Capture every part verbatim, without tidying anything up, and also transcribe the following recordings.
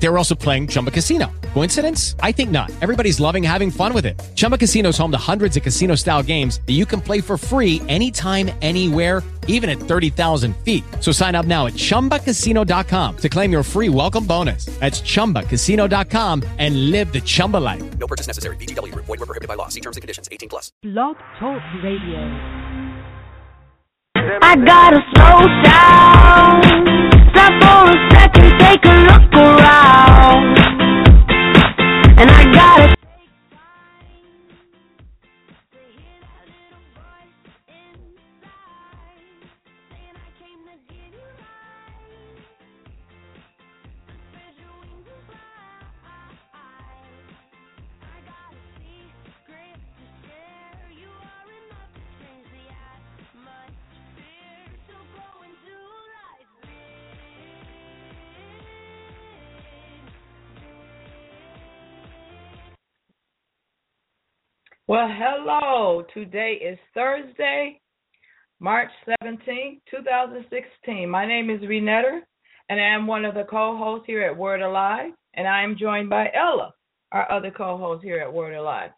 They were also playing Chumba Casino. Coincidence? I think not. Everybody's loving having fun with it. Chumba Casino's home to hundreds of casino-style games that you can play for free anytime, anywhere, even at thirty thousand feet. So sign up now at chumba casino dot com to claim your free welcome bonus. That's chumba casino dot com and live the Chumba life. No purchase necessary. V G W. Void where prohibited by law. See terms and conditions. eighteen plus. Blog Talk Radio. I gotta slow down. Stop for a second. Take a look around. And I gotta... Well, hello. Today is Thursday, March seventeenth, twenty sixteen. My name is Renetta, and I am one of the co-hosts here at Word Alive, and I am joined by Ella, our other co-host here at Word Alive.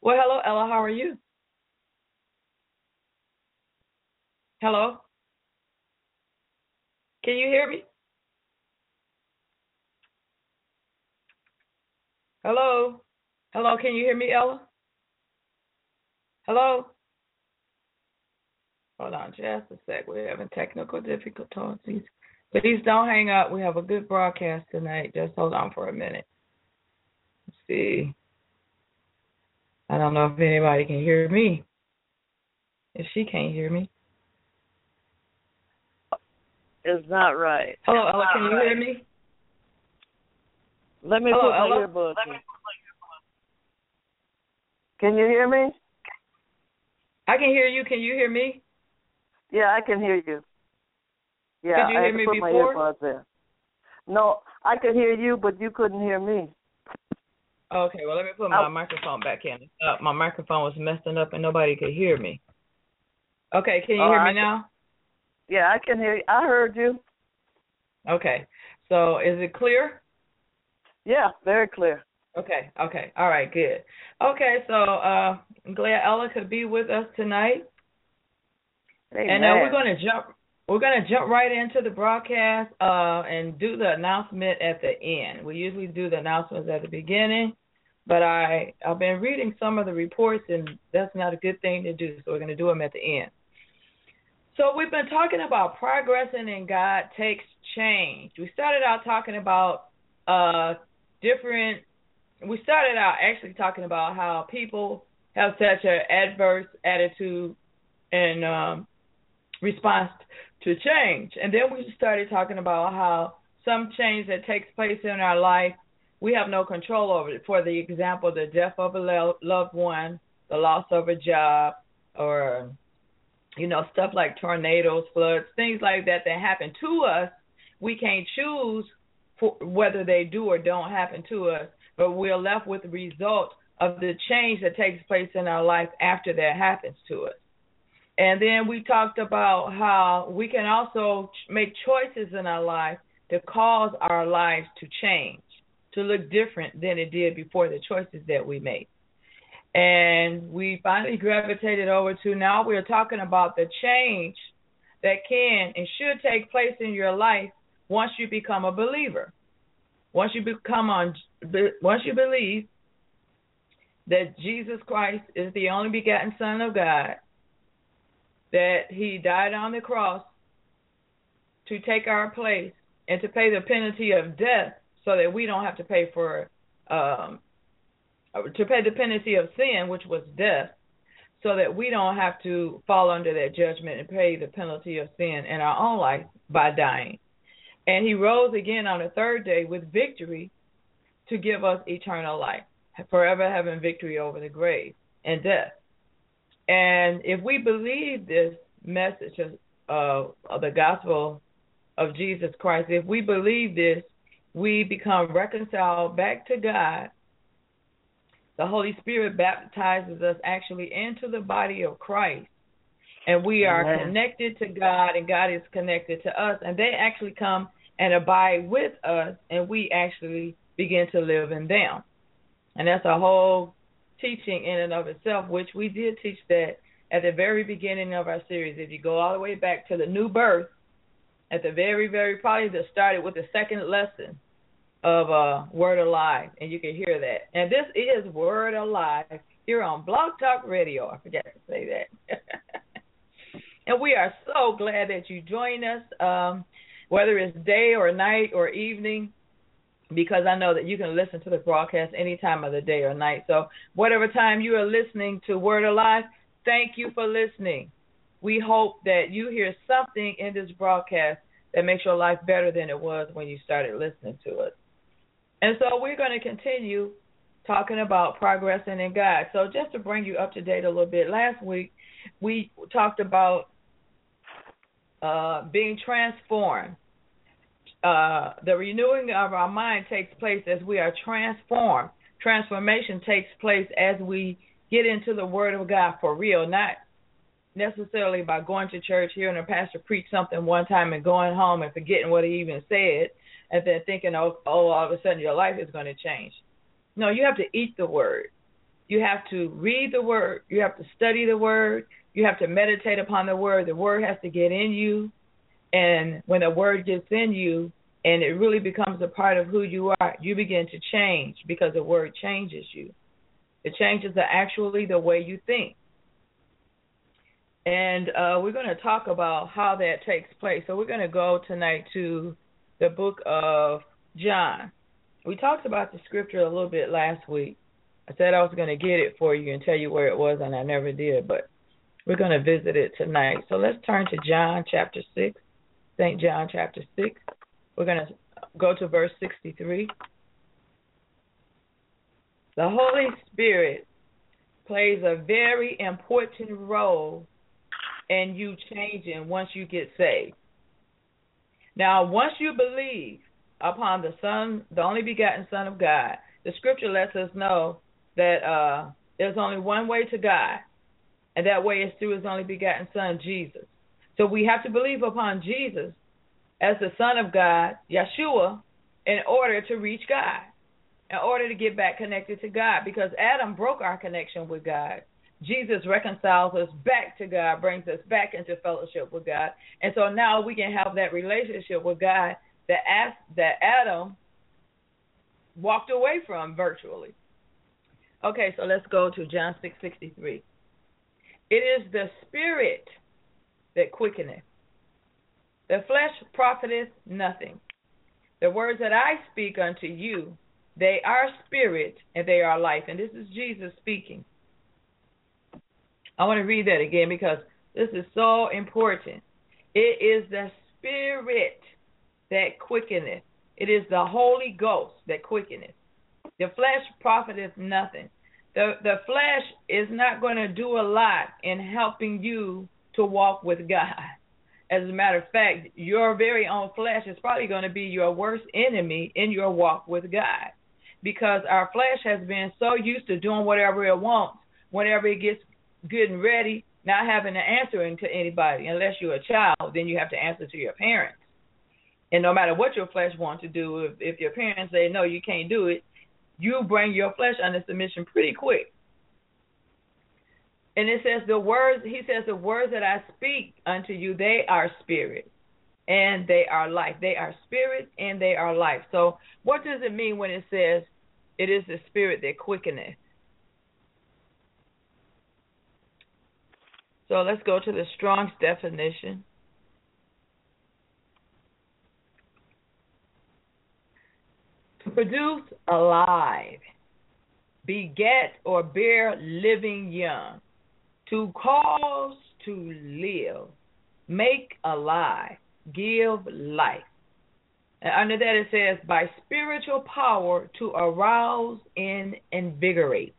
Well, hello, Ella. How are you? Hello? Can you hear me? Hello? Hello, can you hear me, Ella? Hello? Hold on just a sec. We're having technical difficulties. Please don't hang up. We have a good broadcast tonight. Just hold on for a minute. Let's see. I don't know if anybody can hear me. If she can't hear me. It's not right. Hello, Ella. Can you hear me? Let me Hello, put my earbuds in. Can you hear me? I can hear you. Can you hear me? Yeah, I can hear you. Yeah, could you I hear me put before? My earbuds in. No, I could hear you, but you couldn't hear me. Okay, well, let me put my I... microphone back in. Uh, my microphone was messing up, and nobody could hear me. Okay, can you oh, hear me I now? Can... Yeah, I can hear you. I heard you. Okay, so is it clear? Yeah, very clear. Okay, okay. All right, good. Okay, so uh, I'm glad Ella could be with us tonight. Amen. And uh, we're going to jump We're going to jump right into the broadcast uh, and do the announcement at the end. We usually do the announcements at the beginning, but I, I've been reading some of the reports, and that's not a good thing to do, so we're going to do them at the end. So we've been talking about progressing in God takes change. We started out talking about uh, different We started out actually talking about how people have such an adverse attitude and um, response to change. And then we started talking about how some change that takes place in our life, we have no control over it. For the example, the death of a loved one, the loss of a job, or, you know, stuff like tornadoes, floods, things like that that happen to us. We can't choose for whether they do or don't happen to us. But we're left with the result of the change that takes place in our life after that happens to us. And then we talked about how we can also make choices in our life to cause our lives to change, to look different than it did before the choices that we made. And we finally gravitated over to now we're talking about the change that can and should take place in your life once you become a believer. Once you become on, once you believe that Jesus Christ is the only begotten Son of God, that He died on the cross to take our place and to pay the penalty of death, so that we don't have to pay for um, to pay the penalty of sin, which was death, so that we don't have to fall under that judgment and pay the penalty of sin in our own life by dying. And He rose again on the third day with victory to give us eternal life, forever having victory over the grave and death. And if we believe this message of, uh, of the gospel of Jesus Christ, if we believe this, we become reconciled back to God The Holy Spirit baptizes us actually into the body of Christ. And we are Amen. Connected to God, and God is connected to us. And they actually come and abide with us, and we actually begin to live in them. And that's a whole teaching in and of itself, which we did teach that at the very beginning of our series. If you go all the way back to the new birth, at the very, very probably that started with the second lesson of uh, Word Alive, and you can hear that. And this is Word Alive here on Blog Talk Radio. I forgot to say that. And we are so glad that you join us, um, whether it's day or night or evening, because I know that you can listen to the broadcast any time of the day or night. So whatever time you are listening to Word Alive, thank you for listening. We hope that you hear something in this broadcast that makes your life better than it was when you started listening to us. And so we're going to continue talking about progressing in God. So just to bring you up to date a little bit, last week we talked about uh, being transformed. Uh, the renewing of our mind takes place as we are transformed. Transformation takes place as we get into the Word of God for real, not necessarily by going to church, hearing a pastor preach something one time and going home and forgetting what he even said, and then thinking, oh, oh all of a sudden your life is going to change. No, you have to eat the Word. You have to read the Word. You have to study the Word. You have to meditate upon the Word. The Word has to get in you. And when the Word gets in you and it really becomes a part of who you are, you begin to change because the Word changes you. The changes are actually the way you think. And uh, we're going to talk about how that takes place. So we're going to go tonight to the book of John. We talked about the scripture a little bit last week. I said I was going to get it for you and tell you where it was, and I never did, but we're going to visit it tonight. So let's turn to John chapter six. Saint John chapter six. We're going to go to verse sixty-three. The Holy Spirit plays a very important role in you changing once you get saved. Now, once you believe upon the Son, the only begotten Son of God, the Scripture lets us know that uh, there's only one way to God, and that way is through His only begotten Son, Jesus. So we have to believe upon Jesus as the Son of God, Yeshua, in order to reach God, in order to get back connected to God. Because Adam broke our connection with God. Jesus reconciles us back to God, brings us back into fellowship with God. And so now we can have that relationship with God that that Adam walked away from virtually. Okay, so let's go to John six sixty-three. It is the Spirit that quickeneth. The flesh profiteth nothing. The words that I speak unto you, they are spirit and they are life. And this is Jesus speaking. I want to read that again because this is so important. It is the Spirit that quickeneth. It is the Holy Ghost that quickeneth. The flesh profiteth nothing. The, the flesh is not going to do a lot in helping you to walk with God. As a matter of fact, your very own flesh is probably going to be your worst enemy in your walk with God, because our flesh has been so used to doing whatever it wants, whenever it gets good and ready, not having to answer to anybody. Unless you're a child, then you have to answer to your parents. And no matter what your flesh wants to do, if, if your parents say, no, you can't do it, you bring your flesh under submission pretty quick. And it says the words, he says, the words that I speak unto you, they are spirit and they are life. They are spirit and they are life. So what does it mean when it says it is the Spirit that quickeneth? So let's go to the Strong's definition. To produce alive, beget or bear living young. To cause to live, make alive, give life. And under that it says, by spiritual power to arouse and invigorate,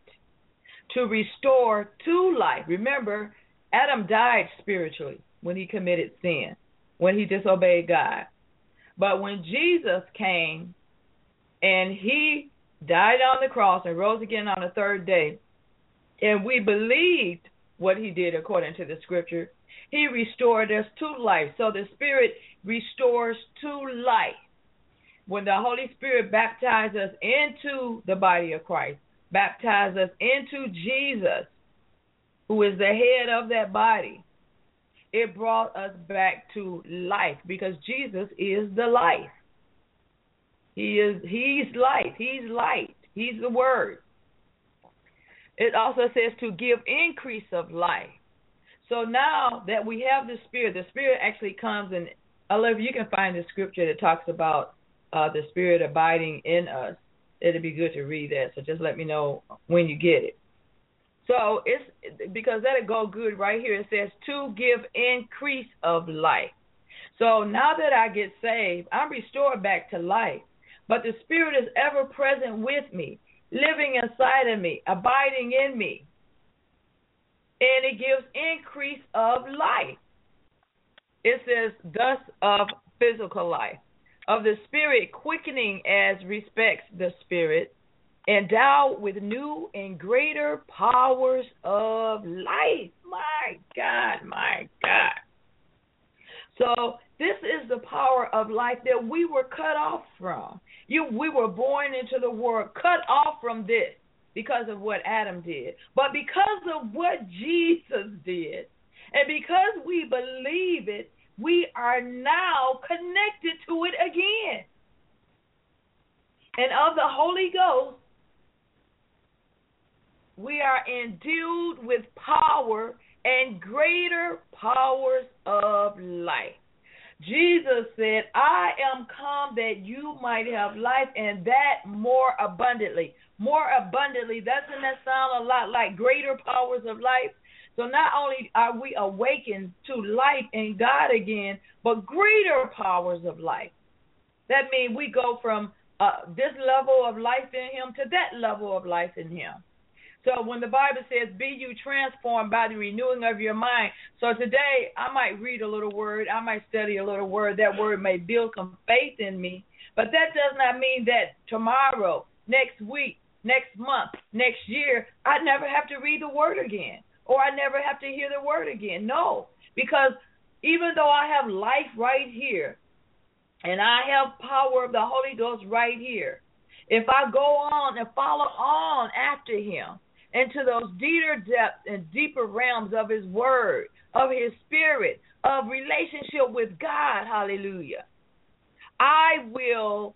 to restore to life. Remember, Adam died spiritually when he committed sin, when he disobeyed God. But when Jesus came and he died on the cross, and rose again on the third day, and we believed what he did according to the scripture, he restored us to life. So the Spirit restores to life. When the Holy Spirit baptizes us into the body of Christ, baptizes us into Jesus, who is the head of that body, it brought us back to life, because Jesus is the life. He is, he's life. He's light. He's the Word. It also says to give increase of life. So now that we have the Spirit, the Spirit actually comes, and I love you can find the scripture that talks about uh, the Spirit abiding in us. It'd be good to read that. So just let me know when you get it. So it's because that'll go good right here. It says to give increase of life. So now that I get saved, I'm restored back to life. But the Spirit is ever present with me, living inside of me, abiding in me. And it gives increase of life. It says, thus of physical life, of the Spirit quickening as respects the Spirit, endowed with new and greater powers of life. My God, my God. So this is the power of life that we were cut off from. You, we were born into the world cut off from this because of what Adam did. But because of what Jesus did, and because we believe it, we are now connected to it again. And of the Holy Ghost, we are endued with power and greater powers of life. Jesus said, I am come that you might have life, and that more abundantly. More abundantly, doesn't that sound a lot like greater powers of life? So not only are we awakened to life in God again, but greater powers of life. That means we go from uh, this level of life in him to that level of life in him. So when the Bible says, be you transformed by the renewing of your mind. So today I might read a little word. I might study a little word. That word may build some faith in me. But that does not mean that tomorrow, next week, next month, next year, I never have to read the word again. Or I never have to hear the word again. No, because even though I have life right here and I have power of the Holy Ghost right here, if I go on and follow on after him, into those deeper depths and deeper realms of his word, of his spirit, of relationship with God, hallelujah, I will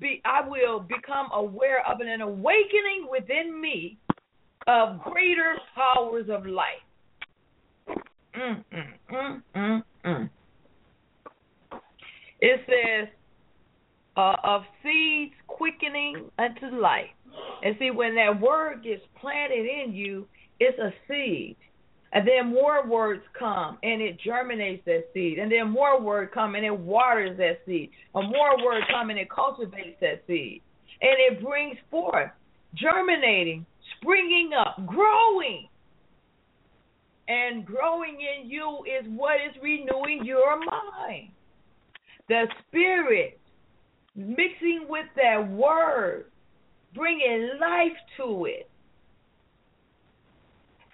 be, I will become aware of an awakening within me of greater powers of life. Mm, mm, mm, mm, mm. It says, uh, of seeds quickening unto life. And see, when that word gets planted in you, it's a seed. And then more words come, and it germinates that seed. And then more words come, and it waters that seed. And more words come, and it cultivates that seed. And it brings forth, germinating, springing up, growing. And growing in you is what is renewing your mind. The Spirit, mixing with that word, bringing life to it.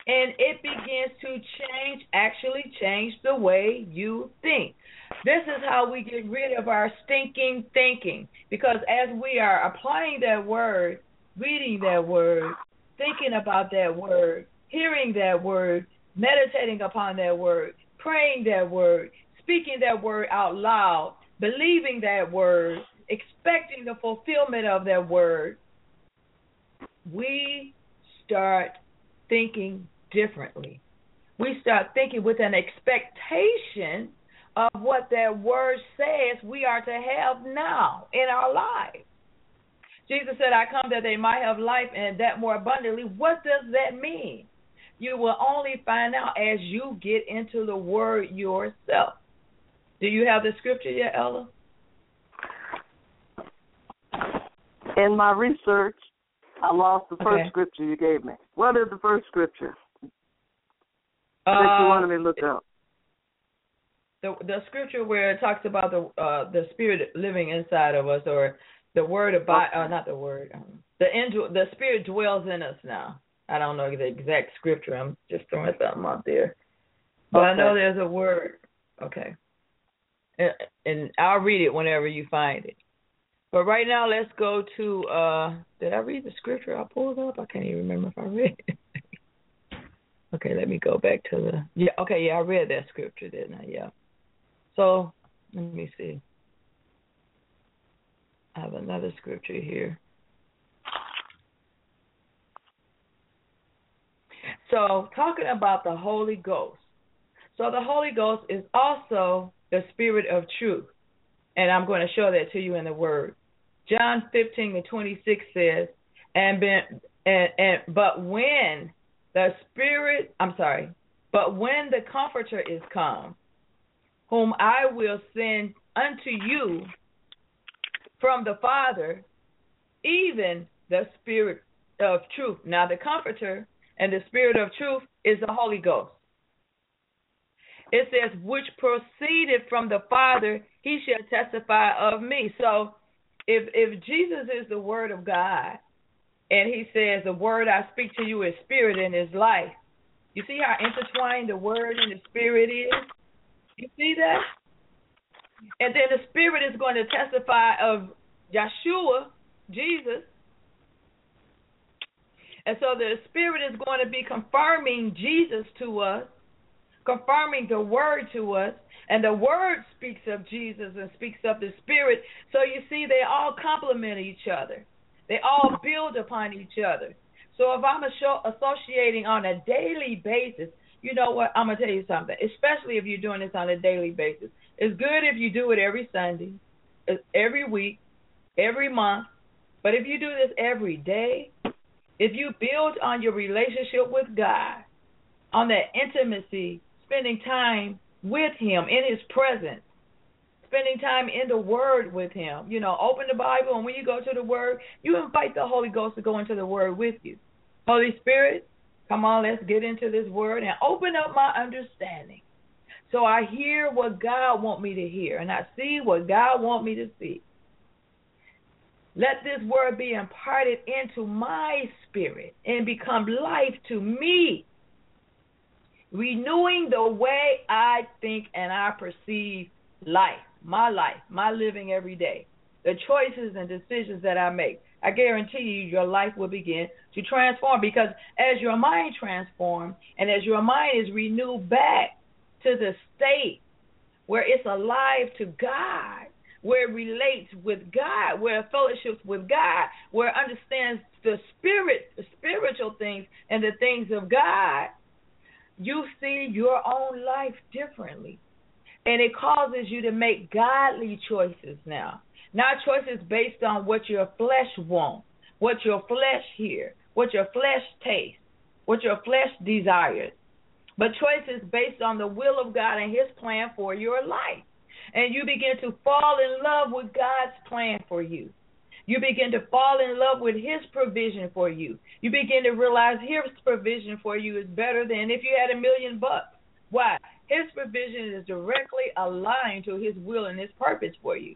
And it begins to change, actually change the way you think. This is how we get rid of our stinking thinking. Because as we are applying that word, reading that word, thinking about that word, hearing that word, meditating upon that word, praying that word, speaking that word out loud, believing that word, expecting the fulfillment of that word, we start thinking differently. We start thinking with an expectation of what that word says we are to have now in our lives. Jesus said, I come that they might have life and that more abundantly. What does that mean? You will only find out as you get into the word yourself. Do you have the scripture yet, Ella? In my research, I lost the first okay. scripture you gave me. What is the first scripture that uh, you wanted me to look up? The the scripture where it talks about the uh, the Spirit living inside of us, or the word about, okay. uh, not the word, um, the the Spirit dwells in us now. I don't know the exact scripture. I'm just throwing something out there. But okay. I know there's a word. Okay. And, and I'll read it whenever you find it. But right now, let's go to, uh, did I read the scripture I pulled up? I can't even remember if I read it. Okay, let me go back to the, yeah, okay, yeah, I read that scripture, didn't I? Yeah. So, let me see. I have another scripture here. So, talking about the Holy Ghost. So, the Holy Ghost is also the Spirit of truth. And I'm going to show that to you in the Word. John fifteen and twenty-six says, and, been, and, and but when the Spirit, I'm sorry, but when the Comforter is come, whom I will send unto you from the Father, even the Spirit of truth. Now, the Comforter and the Spirit of truth is the Holy Ghost. It says, which proceeded from the Father, he shall testify of me. So if if Jesus is the Word of God, and he says, the word I speak to you is spirit and is life. You see how intertwined the word and the spirit is? You see that? And then the spirit is going to testify of Yeshua, Jesus. And so the spirit is going to be confirming Jesus to us, confirming the word to us, and the word speaks of Jesus and speaks of the spirit. So you see, they all complement each other. They all build upon each other. So if I'm associating on a daily basis, you know what, I'm going to tell you something, especially if you're doing this on a daily basis. It's good if you do it every Sunday, every week, every month. But if you do this every day, if you build on your relationship with God, on that intimacy, spending time with him in his presence, spending time in the Word with him. You know, open the Bible, and when you go to the Word, you invite the Holy Ghost to go into the Word with you. Holy Spirit, come on, let's get into this Word and open up my understanding so I hear what God wants me to hear and I see what God wants me to see. Let this Word be imparted into my spirit and become life to me, renewing the way I think and I perceive life. My life, my living every day, the choices and decisions that I make. I guarantee you your life will begin to transform, because as your mind transforms and as your mind is renewed back to the state where it's alive to God, where it relates with God, where it fellowships with God, where it understands the spirit, the spiritual things and the things of God, you see your own life differently. And it causes you to make godly choices now, not choices based on what your flesh wants, what your flesh hears, what your flesh tastes, what your flesh desires, but choices based on the will of God and his plan for your life. And you begin to fall in love with God's plan for you. You begin to fall in love with his provision for you. You begin to realize his provision for you is better than if you had a million bucks. Why? His provision is directly aligned to his will and his purpose for you.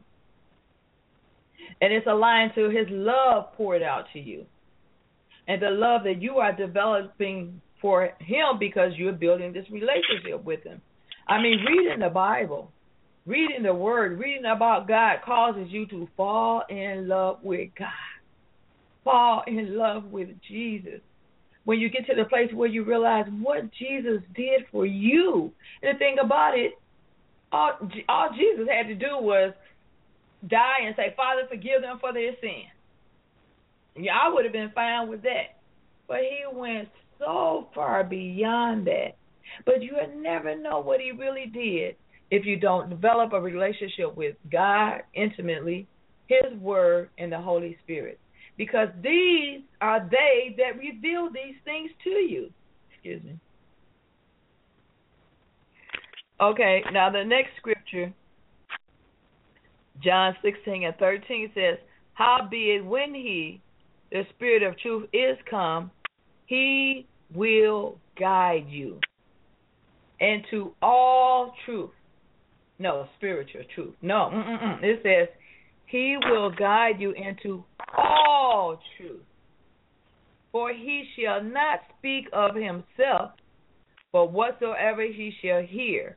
And it's aligned to his love poured out to you. And the love that you are developing for him because you're building this relationship with him. I mean, reading the Bible, reading the Word, reading about God causes you to fall in love with God. Fall in love with Jesus. When you get to the place where you realize what Jesus did for you. And the thing about it, all, all Jesus had to do was die and say, Father, forgive them for their sin. Yeah, I would have been fine with that. But he went so far beyond that. But you'll never know what he really did if you don't develop a relationship with God intimately, his Word, and the Holy Spirit. Because these are they that reveal these things to you. Excuse me. Okay, now the next scripture, John sixteen and thirteen says, howbeit when he, the Spirit of truth, is come, he will guide you into all truth. No, spiritual truth. No, mm-mm-mm. It says, he will guide you into all truth. For he shall not speak of himself, but whatsoever he shall hear,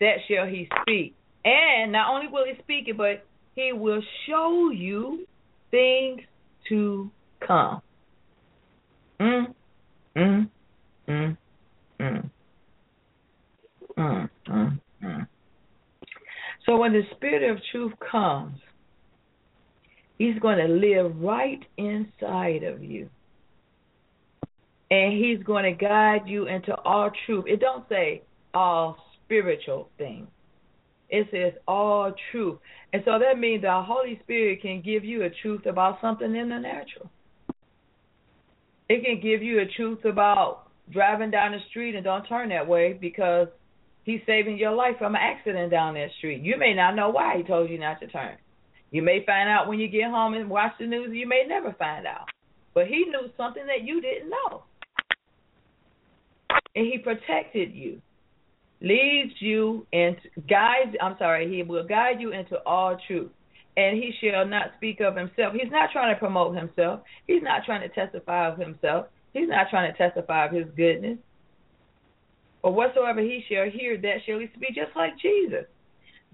that shall he speak. And not only will he speak it, but he will show you things to come. Mm, mm, mm, mm. Mm, mm, mm. So when the Spirit of Truth comes, he's going to live right inside of you. And he's going to guide you into all truth. It don't say all spiritual things. It says all truth. And so that means the Holy Spirit can give you a truth about something in the natural. It can give you a truth about driving down the street and don't turn that way because he's saving your life from an accident down that street. You may not know why he told you not to turn. You may find out when you get home and watch the news. You may never find out. But he knew something that you didn't know. And he protected you, leads you and guides, I'm sorry, he will guide you into all truth. And he shall not speak of himself. He's not trying to promote himself. He's not trying to testify of himself. He's not trying to testify of his goodness. But whatsoever he shall hear, that shall he speak, just like Jesus.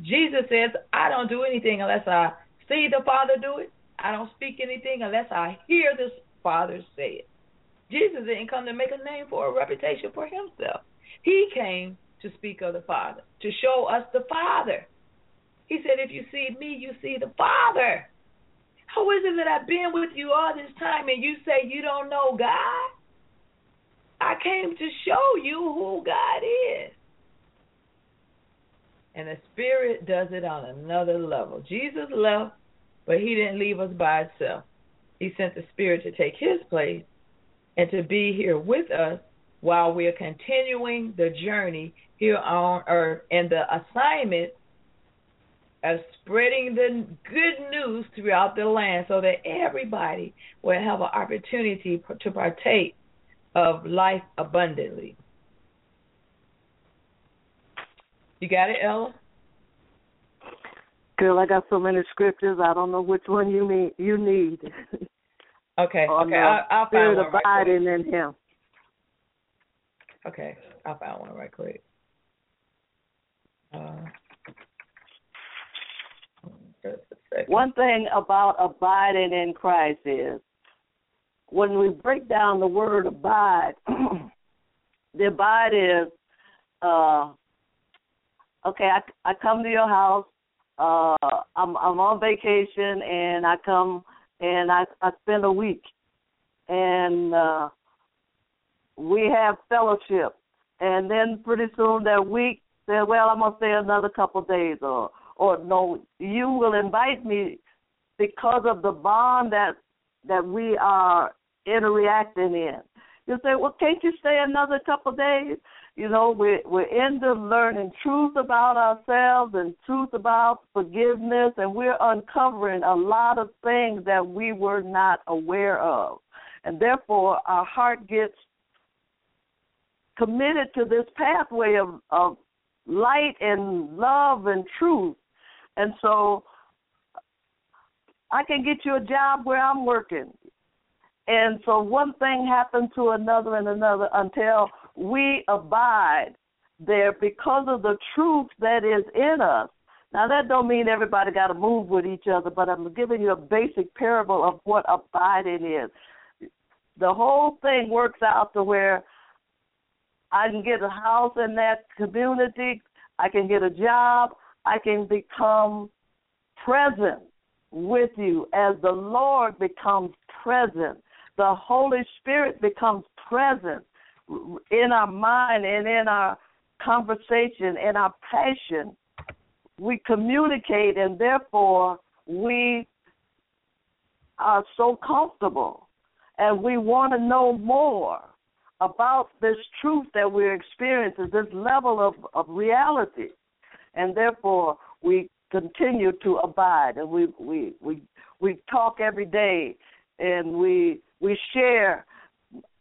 Jesus says, I don't do anything unless I see the Father do it. I don't speak anything unless I hear the Father say it. Jesus didn't come to make a name for a reputation for himself. He came to speak of the Father, to show us the Father. He said, if you see me, you see the Father. How is it that I've been with you all this time and you say you don't know God? I came to show you who God is. And the Spirit does it on another level. Jesus left, but he didn't leave us by itself. He sent the Spirit to take his place and to be here with us while we are continuing the journey here on earth. And the assignment of spreading the good news throughout the land so that everybody will have an opportunity to partake of life abundantly. You got it, Ella? Girl, I got so many scriptures, I don't know which one you need. You need. Okay, oh, okay, no. I'll, I'll find one right abiding quick. In him. Okay, I'll find one right quick. Uh, one thing about abiding in Christ is when we break down the word abide, the abide is, uh, okay, I, I come to your house, uh, I'm, I'm on vacation, and I come and I, I spend a week, and uh, we have fellowship. And then pretty soon that week, say, well, I'm going to stay another couple of days, or, or no, you will invite me because of the bond that that we are interacting in. You say, well, can't you stay another couple of days? You know, we're, we're into learning truth about ourselves and truth about forgiveness, and we're uncovering a lot of things that we were not aware of. And therefore, our heart gets committed to this pathway of, of light and love and truth. And so I can get you a job where I'm working. And so one thing happened to another and another until we abide there because of the truth that is in us. Now, that don't mean everybody got to move with each other, but I'm giving you a basic parable of what abiding is. The whole thing works out to where I can get a house in that community, I can get a job, I can become present with you as the Lord becomes present. The Holy Spirit becomes present in our mind and in our conversation, in our passion. We communicate, and therefore we are so comfortable, and we want to know more about this truth that we're experiencing, this level of, of reality, and therefore we continue to abide, and we we, we, we talk every day, and we we share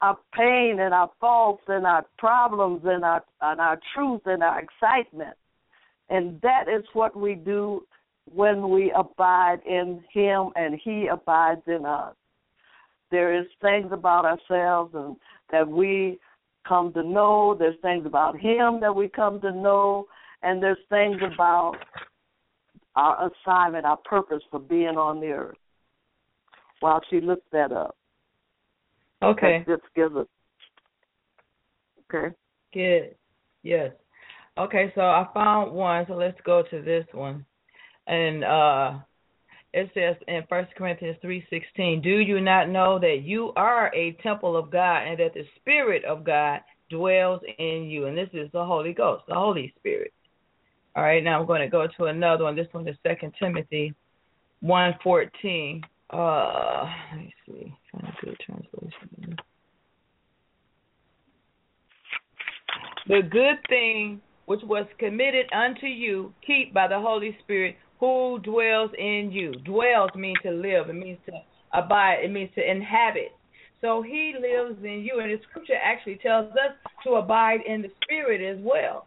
our pain and our faults and our problems and our and our truth and our excitement. And that is what we do when we abide in him and he abides in us. There is things about ourselves and that we come to know. There's things about him that we come to know. And there's things about our assignment, our purpose for being on the earth. While she looks that up. Okay. That just gives us. Okay. Good. Yes. Okay, so I found one, so let's go to this one. And uh, it says in First Corinthians three sixteen, do you not know that you are a temple of God and that the Spirit of God dwells in you? And this is the Holy Ghost, the Holy Spirit. All right, now I'm going to go to another one. This one is Second Timothy one fourteen. Uh, let me see. I'm trying to do a translation. The good thing which was committed unto you, keep by the Holy Spirit, who dwells in you. Dwells means to live. It means to abide. It means to inhabit. So he lives in you. And the scripture actually tells us to abide in the Spirit as well.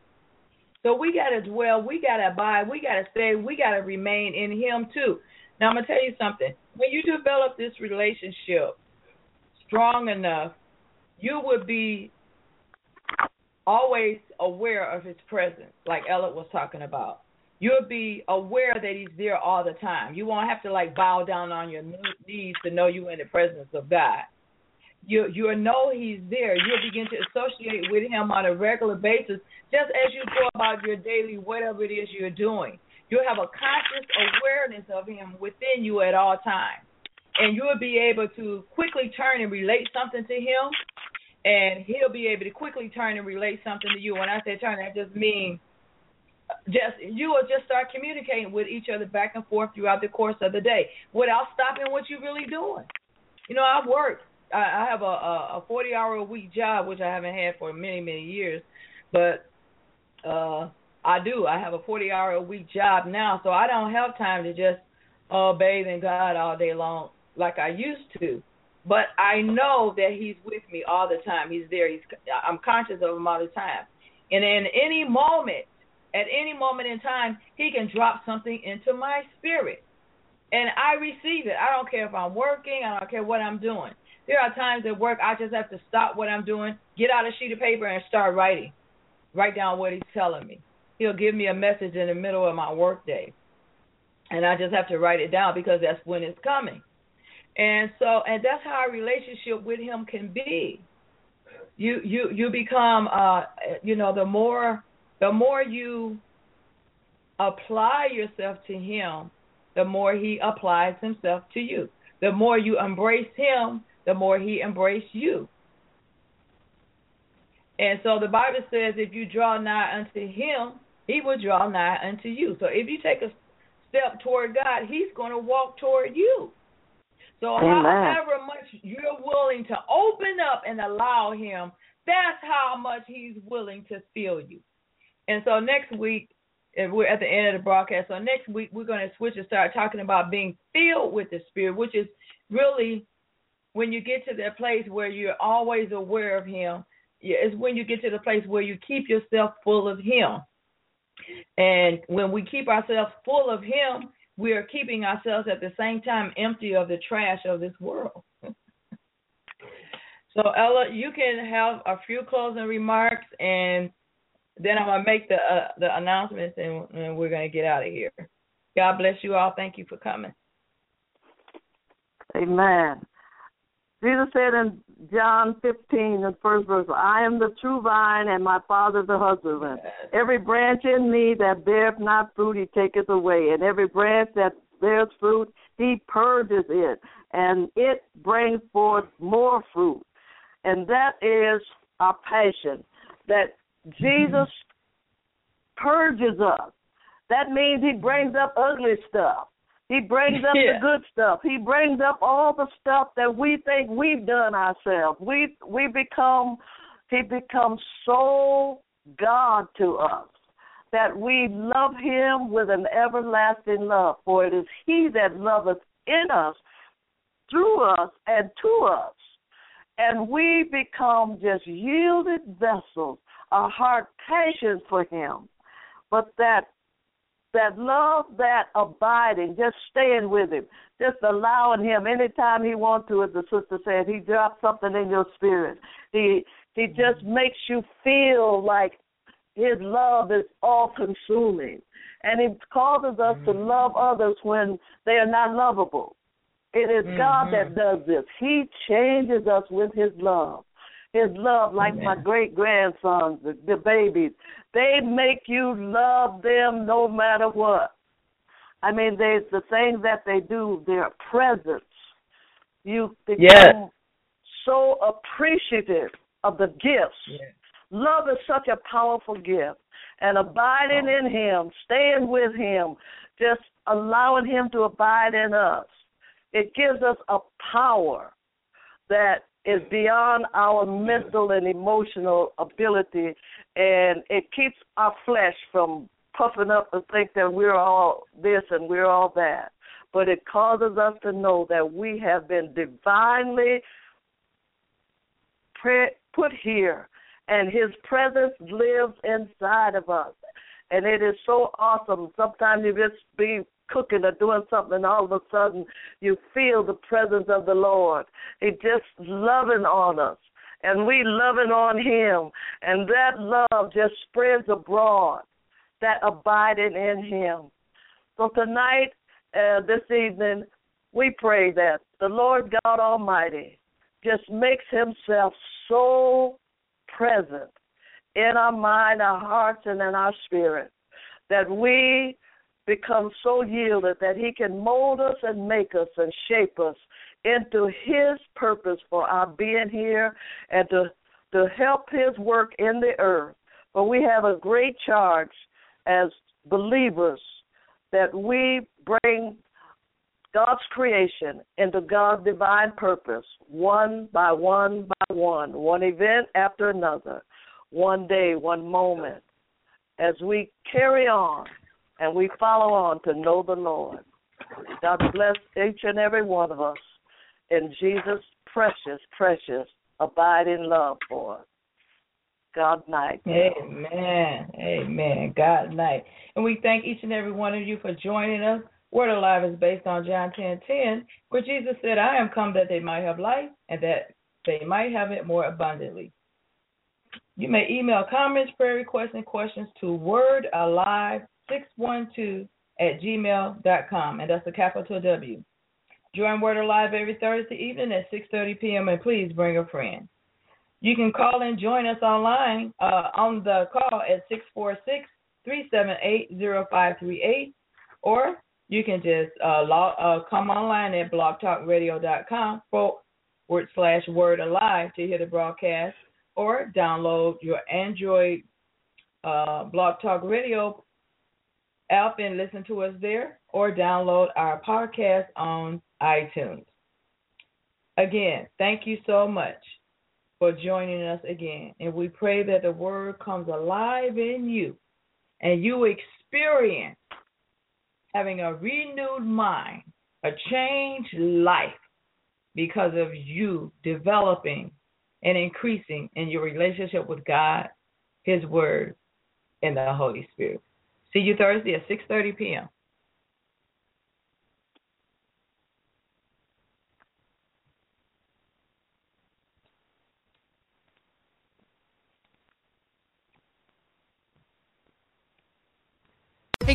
So we got to dwell. We got to abide. We got to stay. We got to remain in him too. Now, I'm going to tell you something. When you develop this relationship strong enough, you would be always aware of his presence, like Ella was talking about. You'll be aware that he's there all the time. You won't have to, like, bow down on your knees to know you're in the presence of God. You, you'll know he's there. You'll begin to associate with him on a regular basis, just as you go about your daily whatever it is you're doing. You'll have a conscious awareness of him within you at all times, and you'll be able to quickly turn and relate something to him. And he'll be able to quickly turn and relate something to you. When I say turn, I just mean just you will just start communicating with each other back and forth throughout the course of the day without stopping what you're really doing. You know, I work. I have a forty-hour-a-week job, which I haven't had for many, many years. But uh, I do. I have a forty-hour-a-week job now, so I don't have time to just uh, bathe in God all day long like I used to. But I know that he's with me all the time. He's there. He's, I'm conscious of him all the time. And in any moment, at any moment in time, he can drop something into my spirit. And I receive it. I don't care if I'm working. I don't care what I'm doing. There are times at work I just have to stop what I'm doing, get out a sheet of paper, and start writing. Write down what he's telling me. He'll give me a message in the middle of my work day. And I just have to write it down because that's when it's coming. And so, and that's how our relationship with him can be. You, you, you become, uh, you know, the more, the more you apply yourself to him, the more he applies himself to you. The more you embrace him, the more he embraces you. And so the Bible says, if you draw nigh unto him, he will draw nigh unto you. So if you take a step toward God, he's going to walk toward you. So however much you're willing to open up and allow him, that's how much he's willing to fill you. And so next week, and we're at the end of the broadcast, so next week we're going to switch and start talking about being filled with the Spirit, which is really when you get to that place where you're always aware of him. It's when you get to the place where you keep yourself full of him. And when we keep ourselves full of him, we are keeping ourselves at the same time empty of the trash of this world. So, Ella, you can have a few closing remarks, and then I'm going to make the uh, the announcements, and, and we're going to get out of here. God bless you all. Thank you for coming. Amen. Jesus said in John fifteen, the first verse, I am the true vine, and my Father the husbandman. Yes. Every branch in me that beareth not fruit, he taketh away. And every branch that bears fruit, he purges it. And it brings forth more fruit. And that is our passion, that Jesus mm-hmm. purges us. That means he brings up ugly stuff. He brings up yeah. the good stuff. He brings up all the stuff that we think we've done ourselves. We we become, he becomes so God to us that we love him with an everlasting love. For it is he that loveth in us, through us, and to us. And we become just yielded vessels, a heart passion for him. But that that love, that abiding, just staying with him, just allowing him anytime he wants to, as the sister said, he drops something in your spirit. He he just makes you feel like his love is all-consuming. And it causes us mm-hmm. to love others when they are not lovable. It is mm-hmm. God that does this. He changes us with his love. His love, like Amen. My great-grandsons, the, the babies, they make you love them no matter what. I mean, they, the things that they do, their presence, you become yes. so appreciative of the gifts. Yes. Love is such a powerful gift. And abiding in him, staying with him, just allowing him to abide in us, it gives us a power that is beyond our mental and emotional ability, and it keeps our flesh from puffing up and think that we're all this and we're all that. But it causes us to know that we have been divinely put here, and his presence lives inside of us. And it is so awesome. Sometimes you just be cooking or doing something, and all of a sudden you feel the presence of the Lord. He's just loving on us, and we loving on him. And that love just spreads abroad, that abiding in him. So tonight, uh, this evening, we pray that the Lord God Almighty just makes himself so present in our mind, our hearts, and in our spirit, that we become so yielded that he can mold us and make us and shape us into his purpose for our being here and to, to help his work in the earth. But we have a great charge as believers that we bring God's creation into God's divine purpose, one by one by one, one event after another, one day, one moment, as we carry on and we follow on to know the Lord. God bless each and every one of us in Jesus' precious, precious, abiding love for us. God night. Amen. Amen. God night. And we thank each and every one of you for joining us. Word Alive is based on John ten ten, where Jesus said, I am come that they might have life and that they might have it more abundantly. You may email comments, prayer requests, and questions to word alive six one two at gmail dot com, and that's a capital W. Join Word Alive every Thursday evening at six thirty p.m., and please bring a friend. You can call and join us online uh, on the call at six four six, three seven eight, zero five three eight, or you can just uh, log, uh, come online at blog talk radio dot com forward slash Word Alive to hear the broadcast, or download your Android uh, Blog Talk Radio app and listen to us there, or download our podcast on iTunes. Again, thank you so much for joining us again, and we pray that the word comes alive in you and you experience having a renewed mind, a changed life because of you developing and increasing in your relationship with God, his word, and the Holy Spirit. See you Thursday at six thirty p.m. Hey,